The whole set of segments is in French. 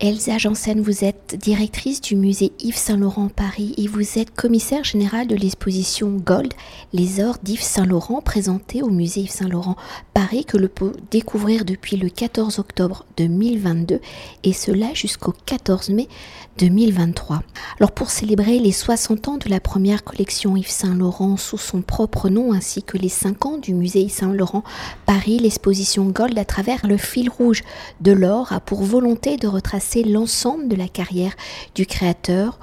Elsa Janssen, vous êtes directrice du musée Yves Saint-Laurent Paris et vous êtes commissaire générale de l'exposition Gold, les ors d'Yves Saint-Laurent présentée au musée Yves Saint-Laurent Paris que l'on peut découvrir depuis le 14 octobre 2022 et cela jusqu'au 14 mai 2023. Alors pour célébrer les 60 ans de la première collection Yves Saint-Laurent sous son propre nom ainsi que les 5 ans du musée Yves Saint-Laurent Paris, l'exposition Gold à travers le fil rouge de l'or a pour volonté de retracer l'ensemble de la carrière du créateur,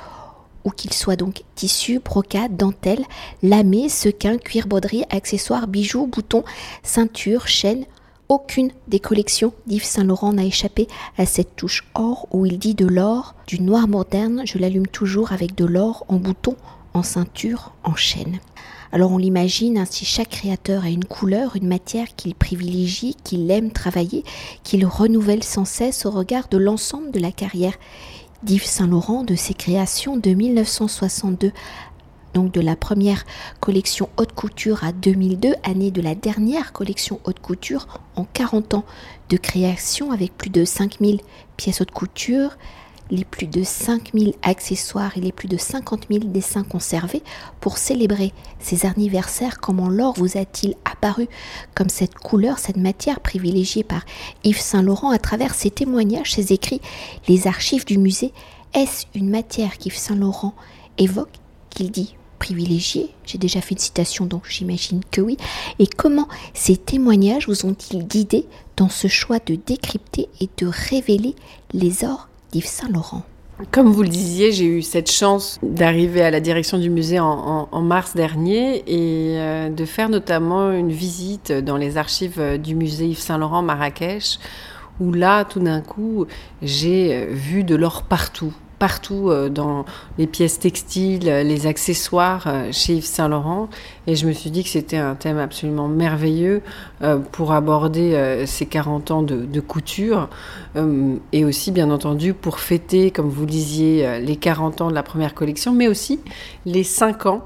où qu'il soit donc tissu, brocade, dentelle, lamé, sequin, cuir, broderie, accessoires, bijoux, boutons, ceintures, chaînes. Aucune des collections d'Yves Saint-Laurent n'a échappé à cette touche or où il dit de l'or, du noir moderne, je l'allume toujours avec de l'or en boutons, en ceinture, en chaîne. Alors on l'imagine, ainsi chaque créateur a une couleur, une matière qu'il privilégie, qu'il aime travailler, qu'il renouvelle sans cesse au regard de l'ensemble de la carrière d'Yves Saint-Laurent, de ses créations de 1962, donc de la première collection haute couture à 2002, année de la dernière collection haute couture, en 40 ans de création avec plus de 5000 pièces haute couture, les plus de 5000 accessoires et les plus de 50 000 dessins conservés pour célébrer ces anniversaires. Comment l'or vous a-t-il apparu comme cette couleur, cette matière privilégiée par Yves Saint-Laurent à travers ses témoignages, ses écrits, les archives du musée? Est-ce une matière qu'Yves Saint-Laurent évoque, qu'il dit privilégiée? J'ai déjà fait une citation, donc j'imagine que oui. Et comment ces témoignages vous ont-ils guidé dans ce choix de décrypter et de révéler les ors d'Yves Saint-Laurent? Comme vous le disiez, j'ai eu cette chance d'arriver à la direction du musée en mars dernier et de faire notamment une visite dans les archives du musée Yves Saint-Laurent Marrakech où là, tout d'un coup, j'ai vu de l'or partout dans les pièces textiles, les accessoires chez Yves Saint-Laurent. Et je me suis dit que c'était un thème absolument merveilleux pour aborder ces 40 ans de couture et aussi, bien entendu, pour fêter, comme vous le disiez, les 40 ans de la première collection, mais aussi les 5 ans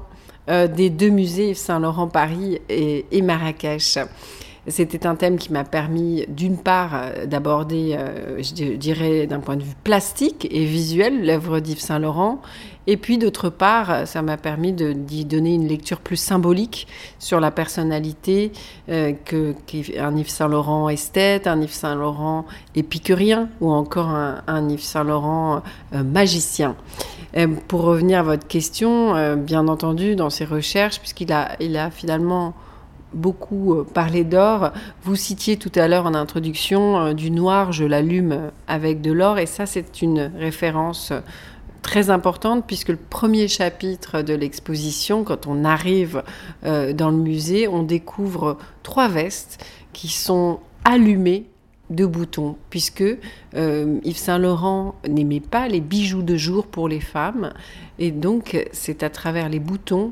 des deux musées Yves Saint-Laurent Paris et Marrakech. C'était un thème qui m'a permis, d'une part, d'aborder, je dirais, d'un point de vue plastique et visuel, l'œuvre d'Yves Saint-Laurent. Et puis, d'autre part, ça m'a permis d'y donner une lecture plus symbolique sur la personnalité qu'un Yves Saint-Laurent esthète, un Yves Saint-Laurent épicurien ou encore un Yves Saint-Laurent magicien. Pour revenir à votre question, bien entendu, dans ses recherches, puisqu'il a finalement beaucoup parlé d'or. Vous citiez tout à l'heure en introduction du noir, je l'allume avec de l'or, et ça c'est une référence très importante puisque le premier chapitre de l'exposition, quand on arrive dans le musée, on découvre 3 vestes qui sont allumées de boutons, puisque Yves Saint-Laurent n'aimait pas les bijoux de jour pour les femmes, et donc c'est à travers les boutons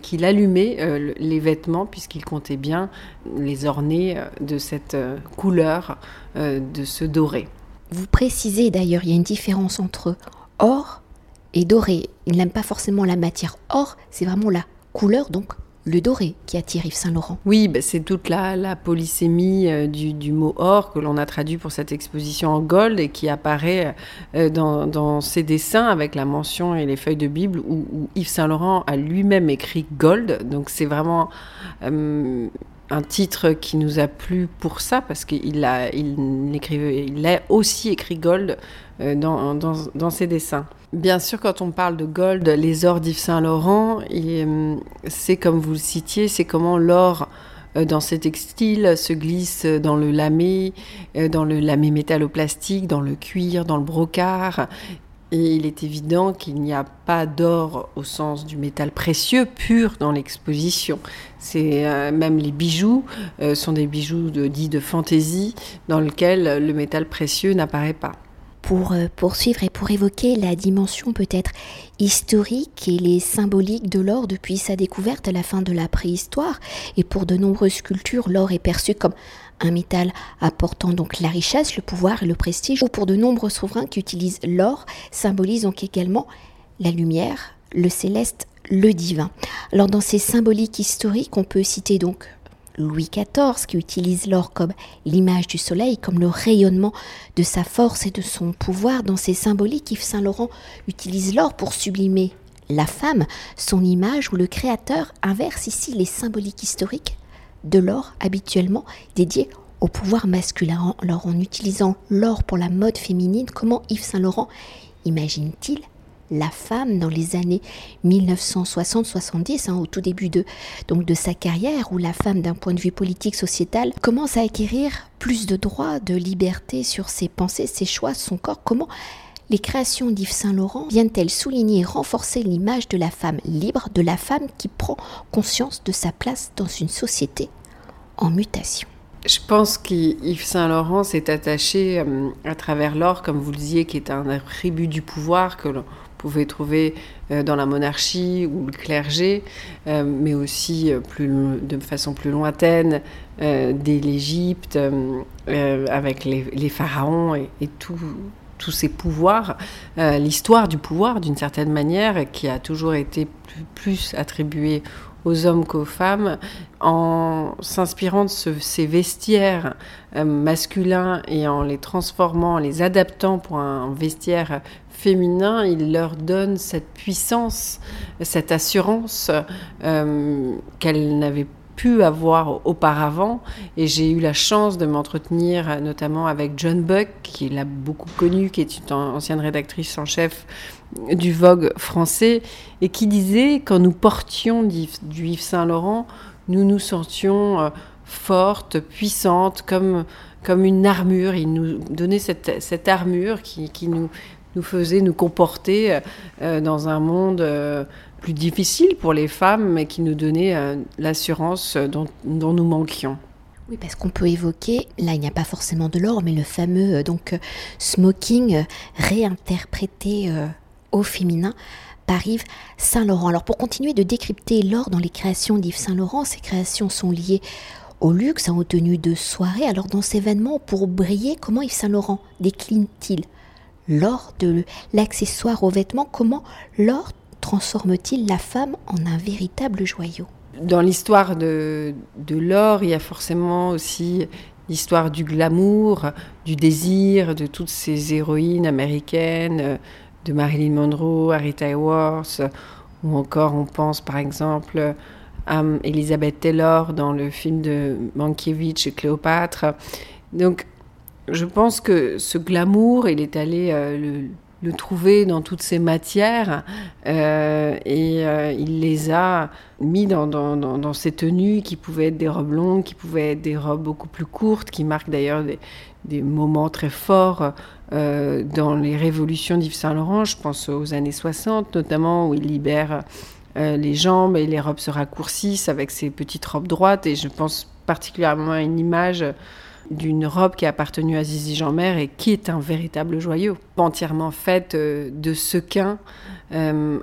qu'il allumait les vêtements, puisqu'il comptait bien les orner de cette couleur, de ce doré. Vous précisez d'ailleurs, il y a une différence entre or et doré. Il n'aime pas forcément la matière or, c'est vraiment la couleur, donc le doré qui attire Yves Saint-Laurent. Oui, c'est toute la polysémie du mot or que l'on a traduit pour cette exposition en gold et qui apparaît dans ses dessins avec la mention et les feuilles de Bible où Yves Saint-Laurent a lui-même écrit gold. Donc c'est vraiment un titre qui nous a plu pour ça parce qu'il a aussi écrit gold dans ses dessins. Bien sûr, quand on parle de gold, les ors d'Yves Saint-Laurent, c'est comme vous le citiez, c'est comment l'or dans ses textiles se glisse dans le lamé métalloplastique, dans le cuir, dans le brocart. Et il est évident qu'il n'y a pas d'or au sens du métal précieux pur dans l'exposition. Même les bijoux sont des bijoux dits de fantaisie dans lesquels le métal précieux n'apparaît pas. Pour poursuivre et pour évoquer la dimension peut-être historique et les symboliques de l'or depuis sa découverte à la fin de la préhistoire, et pour de nombreuses cultures, l'or est perçu comme un métal apportant donc la richesse, le pouvoir et le prestige, ou pour de nombreux souverains qui utilisent l'or, symbolise donc également la lumière, le céleste, le divin. Alors dans ces symboliques historiques, on peut citer donc Louis XIV qui utilise l'or comme l'image du soleil, comme le rayonnement de sa force et de son pouvoir. Dans ses symboliques, Yves Saint-Laurent utilise l'or pour sublimer la femme, son image, où le créateur inverse ici les symboliques historiques de l'or habituellement dédié au pouvoir masculin. Alors en utilisant l'or pour la mode féminine, comment Yves Saint-Laurent imagine-t-il la femme dans les années 1960-70, au tout début de sa carrière, où la femme, d'un point de vue politique, sociétal, commence à acquérir plus de droits, de liberté sur ses pensées, ses choix, son corps. Comment les créations d'Yves Saint-Laurent viennent-elles souligner et renforcer l'image de la femme libre, de la femme qui prend conscience de sa place dans une société en mutation ? Je pense qu'Yves Saint-Laurent s'est attaché à travers l'or, comme vous le disiez, qui est un attribut du pouvoir que l'on pouvait trouver dans la monarchie ou le clergé, mais aussi de façon plus lointaine dès l'Égypte, avec les pharaons et tous ces pouvoirs, l'histoire du pouvoir d'une certaine manière, qui a toujours été plus attribuée aux hommes qu'aux femmes, en s'inspirant de ces vestiaires masculins et en les transformant, en les adaptant pour un vestiaire féminin, il leur donne cette puissance, cette assurance qu'elles n'avaient pu avoir auparavant. Et j'ai eu la chance de m'entretenir notamment avec John Buck, qui l'a beaucoup connu, qui est une ancienne rédactrice en chef du Vogue français, et qui disait « Quand nous portions du Yves Saint-Laurent, nous nous sentions fortes, puissantes, comme une armure ». Il nous donnait cette armure qui nous faisait nous comporter dans un monde plus difficile pour les femmes, mais qui nous donnait l'assurance dont nous manquions. Oui, parce qu'on peut évoquer, là il n'y a pas forcément de l'or, mais le fameux smoking réinterprété au féminin par Yves Saint-Laurent. Alors pour continuer de décrypter l'or dans les créations d'Yves Saint-Laurent, ces créations sont liées au luxe, aux tenues de soirée. Alors dans ces événements, pour briller, comment Yves Saint-Laurent décline-t-il l'or de l'accessoire aux vêtements? Comment l'or transforme-t-il la femme en un véritable joyau? Dans l'histoire de l'or, il y a forcément aussi l'histoire du glamour, du désir, de toutes ces héroïnes américaines, de Marilyn Monroe à Rita Hayworth, ou encore on pense par exemple à Elizabeth Taylor dans le film de Mankiewicz et Cléopâtre. Donc je pense que ce glamour, il est allé le trouver dans toutes ces matières et il les a mis dans ces tenues qui pouvaient être des robes longues, qui pouvaient être des robes beaucoup plus courtes, qui marquent d'ailleurs des moments très forts dans les révolutions d'Yves Saint-Laurent. Je pense aux années 60 notamment, où il libère les jambes et les robes se raccourcissent avec ces petites robes droites, et je pense particulièrement à une image d'une robe qui a appartenu à Zizi Jeanmaire et qui est un véritable joyau, entièrement faite de sequins,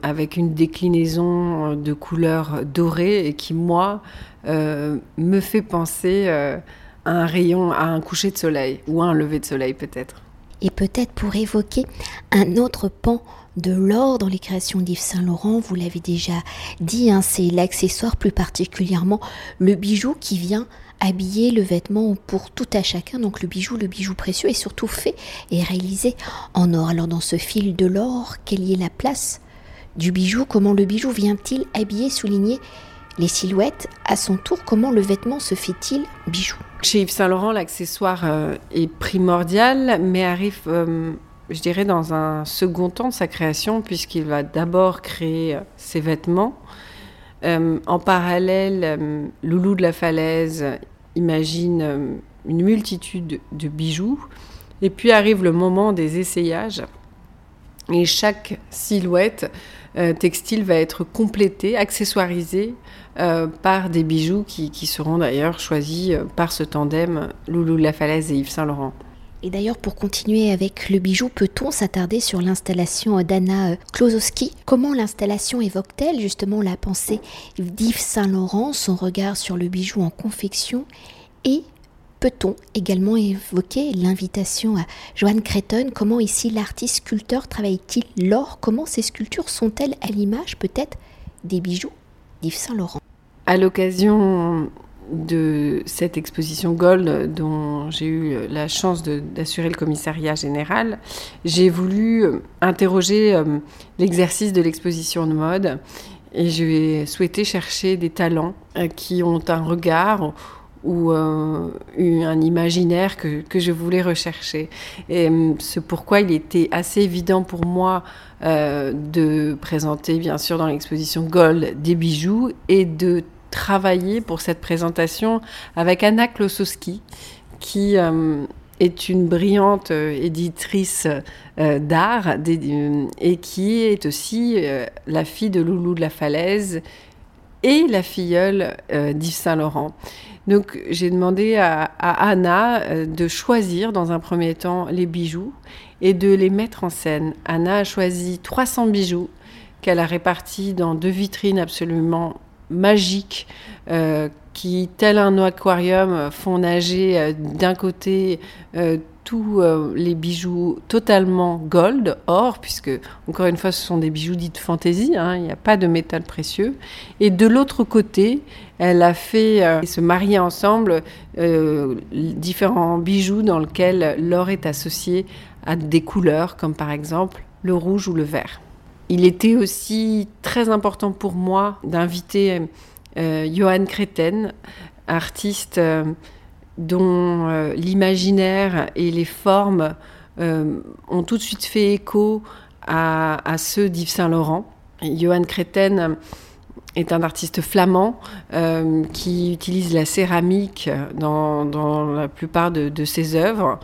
avec une déclinaison de couleurs dorées, et qui, moi, me fait penser à un rayon, à un coucher de soleil, ou à un lever de soleil peut-être. Et peut-être pour évoquer un autre pan de l'or dans les créations d'Yves Saint-Laurent, vous l'avez déjà dit, c'est l'accessoire, plus particulièrement le bijou, qui vient habiller le vêtement pour tout à chacun. Donc le bijou précieux est surtout fait et réalisé en or. Alors dans ce fil de l'or, quelle est la place du bijou? Comment le bijou vient-il habiller, souligner les silhouettes? À son tour, comment le vêtement se fait-il bijou? Chez Yves Saint-Laurent, l'accessoire est primordial, mais arrive, je dirais, dans un second temps de sa création, puisqu'il va d'abord créer ses vêtements. En parallèle, Loulou de la Falaise imagine une multitude de bijoux. Et puis arrive le moment des essayages. Et chaque silhouette textile va être complétée, accessoirisée par des bijoux qui seront d'ailleurs choisis par ce tandem Loulou de la Falaise et Yves Saint-Laurent. Et d'ailleurs, pour continuer avec le bijou, peut-on s'attarder sur l'installation d'Anna Klosowski? Comment l'installation évoque-t-elle justement la pensée d'Yves Saint-Laurent, son regard sur le bijou en confection? Et peut-on également évoquer l'invitation à Johan Créten? Comment ici l'artiste sculpteur travaille-t-il l'or? Comment ces sculptures sont-elles à l'image peut-être des bijoux d'Yves Saint-Laurent? À l'occasion de cette exposition Gold dont j'ai eu la chance d'assurer le commissariat général, j'ai voulu interroger l'exercice de l'exposition de mode et j'ai souhaité chercher des talents qui ont un regard ou un imaginaire que je voulais rechercher. Et c'est pourquoi il était assez évident pour moi de présenter, bien sûr, dans l'exposition Gold des bijoux et de travailler pour cette présentation avec Anna Klosowski, qui est une brillante éditrice d'art et qui est aussi la fille de Loulou de la Falaise et la filleule d'Yves Saint-Laurent. Donc j'ai demandé à Anna de choisir dans un premier temps les bijoux et de les mettre en scène. Anna a choisi 300 bijoux qu'elle a répartis dans 2 vitrines absolument magiques qui, tel un aquarium, font nager d'un côté tous les bijoux totalement gold, or, puisque encore une fois ce sont des bijoux dits de fantaisie, il n'y a pas de métal précieux. Et de l'autre côté, elle a fait se marier ensemble différents bijoux dans lesquels l'or est associé à des couleurs, comme par exemple le rouge ou le vert. Il était aussi très important pour moi d'inviter Johan Créten, artiste dont l'imaginaire et les formes ont tout de suite fait écho à ceux d'Yves Saint-Laurent. Johan Créten est un artiste flamand qui utilise la céramique dans la plupart de ses œuvres,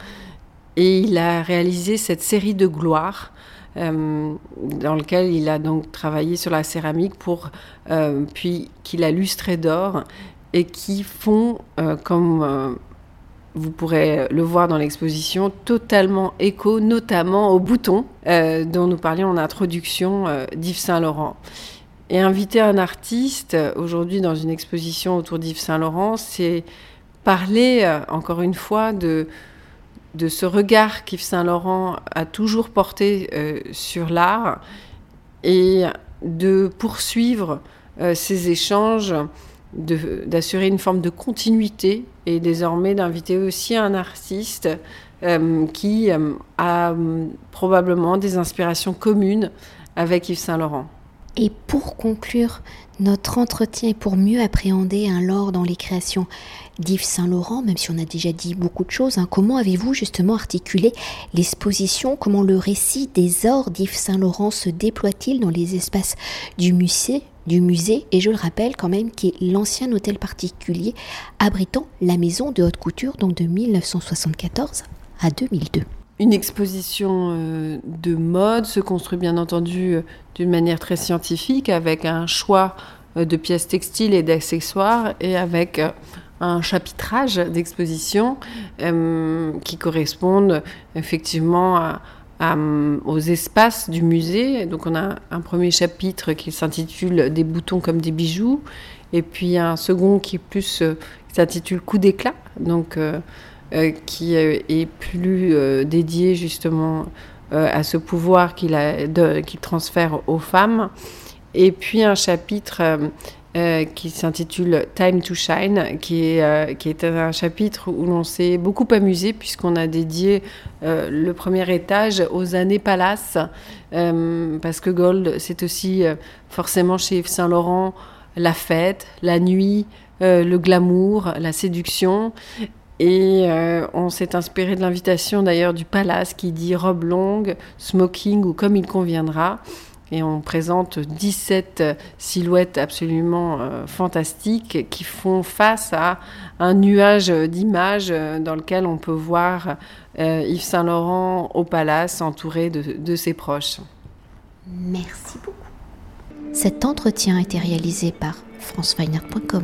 et il a réalisé cette série de gloires dans lequel il a donc travaillé sur la céramique puis qu'il a lustré d'or et qui font, comme vous pourrez le voir dans l'exposition, totalement écho, notamment aux boutons dont nous parlions en introduction d'Yves Saint-Laurent. Et inviter un artiste aujourd'hui dans une exposition autour d'Yves Saint-Laurent, c'est parler, encore une fois, de ce regard qu'Yves Saint-Laurent a toujours porté sur l'art et de poursuivre ces échanges, d'assurer une forme de continuité et désormais d'inviter aussi un artiste qui a probablement des inspirations communes avec Yves Saint-Laurent. Et pour conclure notre entretien et pour mieux appréhender l'or dans les créations d'Yves Saint-Laurent, même si on a déjà dit beaucoup de choses, comment avez-vous justement articulé l'exposition? Comment le récit des ors d'Yves Saint-Laurent se déploie-t-il dans les espaces du musée, et je le rappelle quand même, qui est l'ancien hôtel particulier abritant la maison de haute couture, donc de 1974 à 2002. Une exposition de mode se construit bien entendu d'une manière très scientifique, avec un choix de pièces textiles et d'accessoires et avec un chapitrage d'exposition qui correspondent effectivement aux espaces du musée. Donc on a un premier chapitre qui s'intitule « Des boutons comme des bijoux » et puis un second qui s'intitule « Coup d'éclat ». Donc qui est plus dédié justement à ce pouvoir qu'il transfère aux femmes. Et puis un chapitre qui s'intitule « Time to Shine », qui est un chapitre où l'on s'est beaucoup amusé, puisqu'on a dédié le premier étage aux années palace, parce que Gold, c'est aussi forcément chez Yves Saint-Laurent la fête, la nuit, le glamour, la séduction. Et on s'est inspiré de l'invitation d'ailleurs du Palace qui dit robe longue, smoking ou comme il conviendra. Et on présente 17 silhouettes absolument fantastiques qui font face à un nuage d'images dans lequel on peut voir Yves Saint-Laurent au Palace entouré de ses proches. Merci beaucoup. Cet entretien a été réalisé par francefineart.com.